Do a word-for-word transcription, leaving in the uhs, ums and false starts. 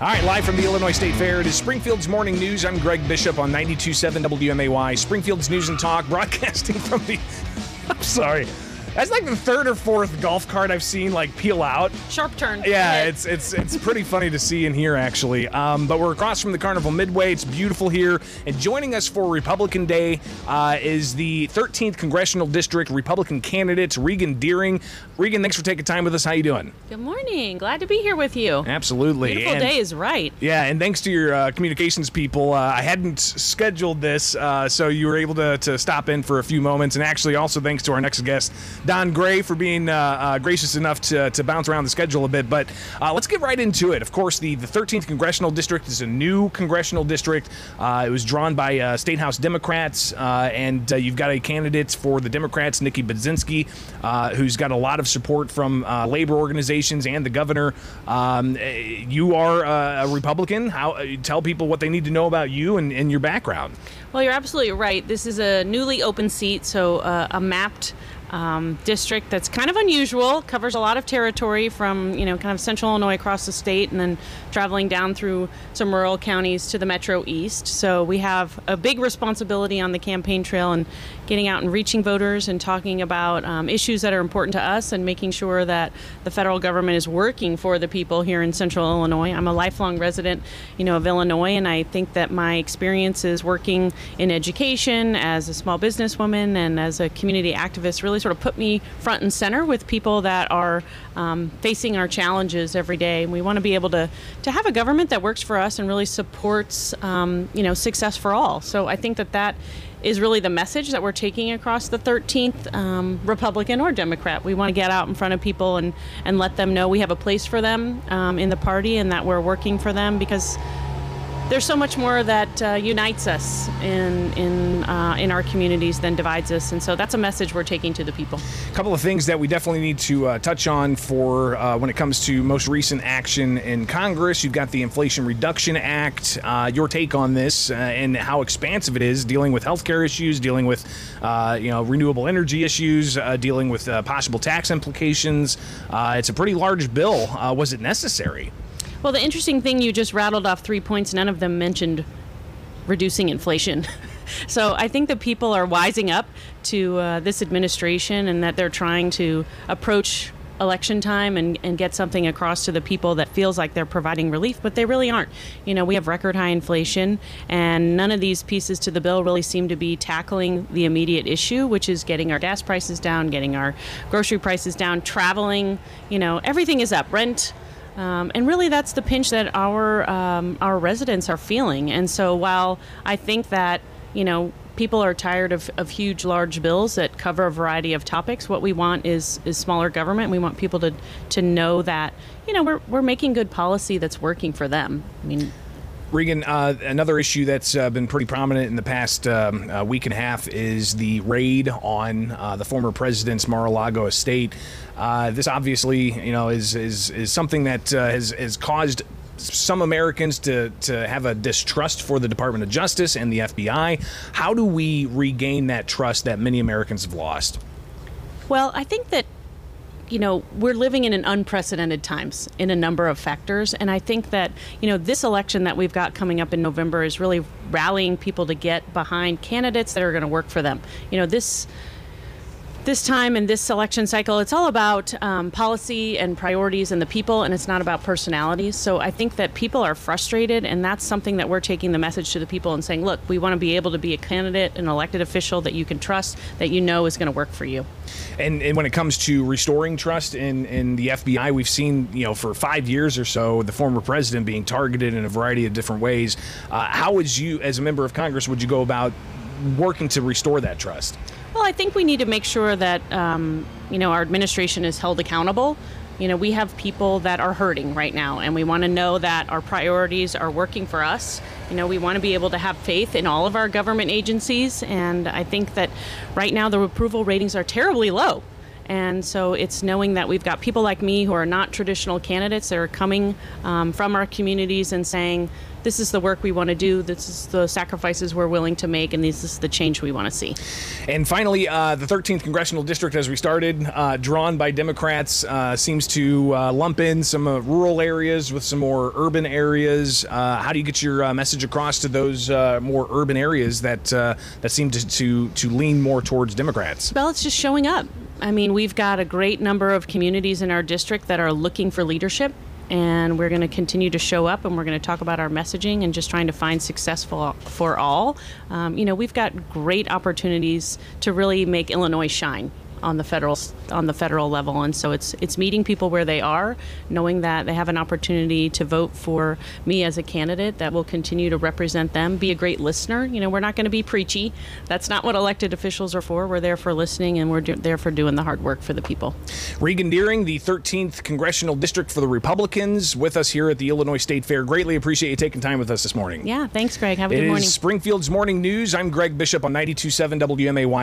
All right, live from the Illinois State Fair, it is Springfield's Morning News. I'm Greg Bishop on ninety-two point seven W M A Y, Springfield's News and Talk, broadcasting from the... I'm sorry. That's like the third or fourth golf cart I've seen, like, peel out. Sharp turn. Yeah, it's it's it's pretty funny to see and hear, actually. Um, but we're across from the Carnival Midway. It's beautiful here. And joining us for Republican Day uh, is the thirteenth Congressional District Republican candidate, Regan Deering. Regan, thanks for taking time with us. How you doing? Good morning. Glad to be here with you. Absolutely. Beautiful and, day is right. Yeah, and thanks to your uh, communications people. Uh, I hadn't scheduled this, uh, so you were able to, to stop in for a few moments. And actually, also thanks to our next guest, Don Gray, for being uh, uh, gracious enough to, to bounce around the schedule a bit. But uh, let's get right into it. Of course, the, the thirteenth Congressional District is a new Congressional District. Uh, it was drawn by uh, State House Democrats, uh, and uh, you've got a candidate for the Democrats, Nikki Budzinski, uh, who's got a lot of support from uh, labor organizations and the governor. Um, you are a Republican. How uh, tell people what they need to know about you and, and your background. Well, you're absolutely right. This is a newly open seat, so uh, a mapped Um, district that's kind of unusual, covers a lot of territory from, you know, kind of central Illinois across the state and then traveling down through some rural counties to the metro east. So we have a big responsibility on the campaign trail and getting out and reaching voters and talking about um, issues that are important to us and making sure that the federal government is working for the people here in central Illinois. I'm a lifelong resident, you know, of Illinois, and I think that my experience is working in education as a small businesswoman and as a community activist really sort of put me front and center with people that are um, facing our challenges every day. And we want to be able to to have a government that works for us and really supports um, you know, success for all. So I think that that is really the message that we're taking across the thirteenth, um, Republican or Democrat. We want to get out in front of people and and let them know we have a place for them um, in the party and that we're working for them, because there's so much more that uh, unites us in in uh, in our communities than divides us, and so that's a message we're taking to the people. A couple of things that we definitely need to uh, touch on for uh, when it comes to most recent action in Congress. You've got the Inflation Reduction Act. Uh, your take on this uh, and how expansive it is, dealing with healthcare issues, dealing with uh, you know, renewable energy issues, uh, dealing with uh, possible tax implications. Uh, it's a pretty large bill. Uh, was it necessary? Well, the interesting thing, you just rattled off three points. None of them mentioned reducing inflation. So I think that people are wising up to uh, this administration and that they're trying to approach election time and, and get something across to the people that feels like they're providing relief, but they really aren't. You know, we have record high inflation, and none of these pieces to the bill really seem to be tackling the immediate issue, which is getting our gas prices down, getting our grocery prices down, traveling, you know, everything is up, rent. Um, and really, that's the pinch that our um, our residents are feeling. And so while I think that, you know, people are tired of, of huge, large bills that cover a variety of topics, what we want is, is smaller government. We want people to, to know that, you know, we're, we're making good policy that's working for them. I mean, Regan, uh, another issue that's uh, been pretty prominent in the past um, uh, week and a half is the raid on uh, the former president's Mar-a-Lago estate. Uh, this obviously, you know, is is, is something that uh, has, has caused some Americans to, to have a distrust for the Department of Justice and the F B I. How do we regain that trust that many Americans have lost? Well, I think that, you know, we're living in an unprecedented times in a number of factors. And I think that, you know, this election that we've got coming up in November is really rallying people to get behind candidates that are going to work for them. You know, this this time in this election cycle, it's all about um, policy and priorities and the people, and it's not about personalities. So I think that people are frustrated, and that's something that we're taking the message to the people and saying, look, we want to be able to be a candidate, an elected official that you can trust, that you know is going to work for you. And, and when it comes to restoring trust in, in the F B I, we've seen, you know, for five years or so, the former president being targeted in a variety of different ways. Uh, how would you, as a member of Congress, would you go about working to restore that trust? Well, I think we need to make sure that, um, you know, our administration is held accountable. You know, we have people that are hurting right now, and we want to know that our priorities are working for us. You know, we want to be able to have faith in all of our government agencies, and I think that right now the approval ratings are terribly low. And so it's knowing that we've got people like me who are not traditional candidates that are coming um, from our communities and saying, this is the work we want to do, this is the sacrifices we're willing to make, and this is the change we want to see. And finally, uh, the thirteenth Congressional District, as we started, uh, drawn by Democrats, uh, seems to uh, lump in some uh, rural areas with some more urban areas. Uh, how do you get your uh, message across to those uh, more urban areas that uh, that seem to, to, to lean more towards Democrats? Well, it's just showing up. I mean, we've got a great number of communities in our district that are looking for leadership. And we're going to continue to show up, and we're going to talk about our messaging and just trying to find success for all. Um, you know, we've got great opportunities to really make Illinois shine on the federal on the federal level, and so it's it's meeting people where they are, knowing that they have an opportunity to vote for me as a candidate that will continue to represent them, be a great listener. You know, we're not going to be preachy. That's not what elected officials are for. We're there for listening, and we're do- there for doing the hard work for the people. Regan Deering, the thirteenth Congressional District for the Republicans, with us here at the Illinois State Fair. Greatly appreciate you taking time with us this morning. Yeah, thanks, Greg. Have a good morning. It is Springfield's Morning News. I'm Greg Bishop on ninety-two point seven W M A Y.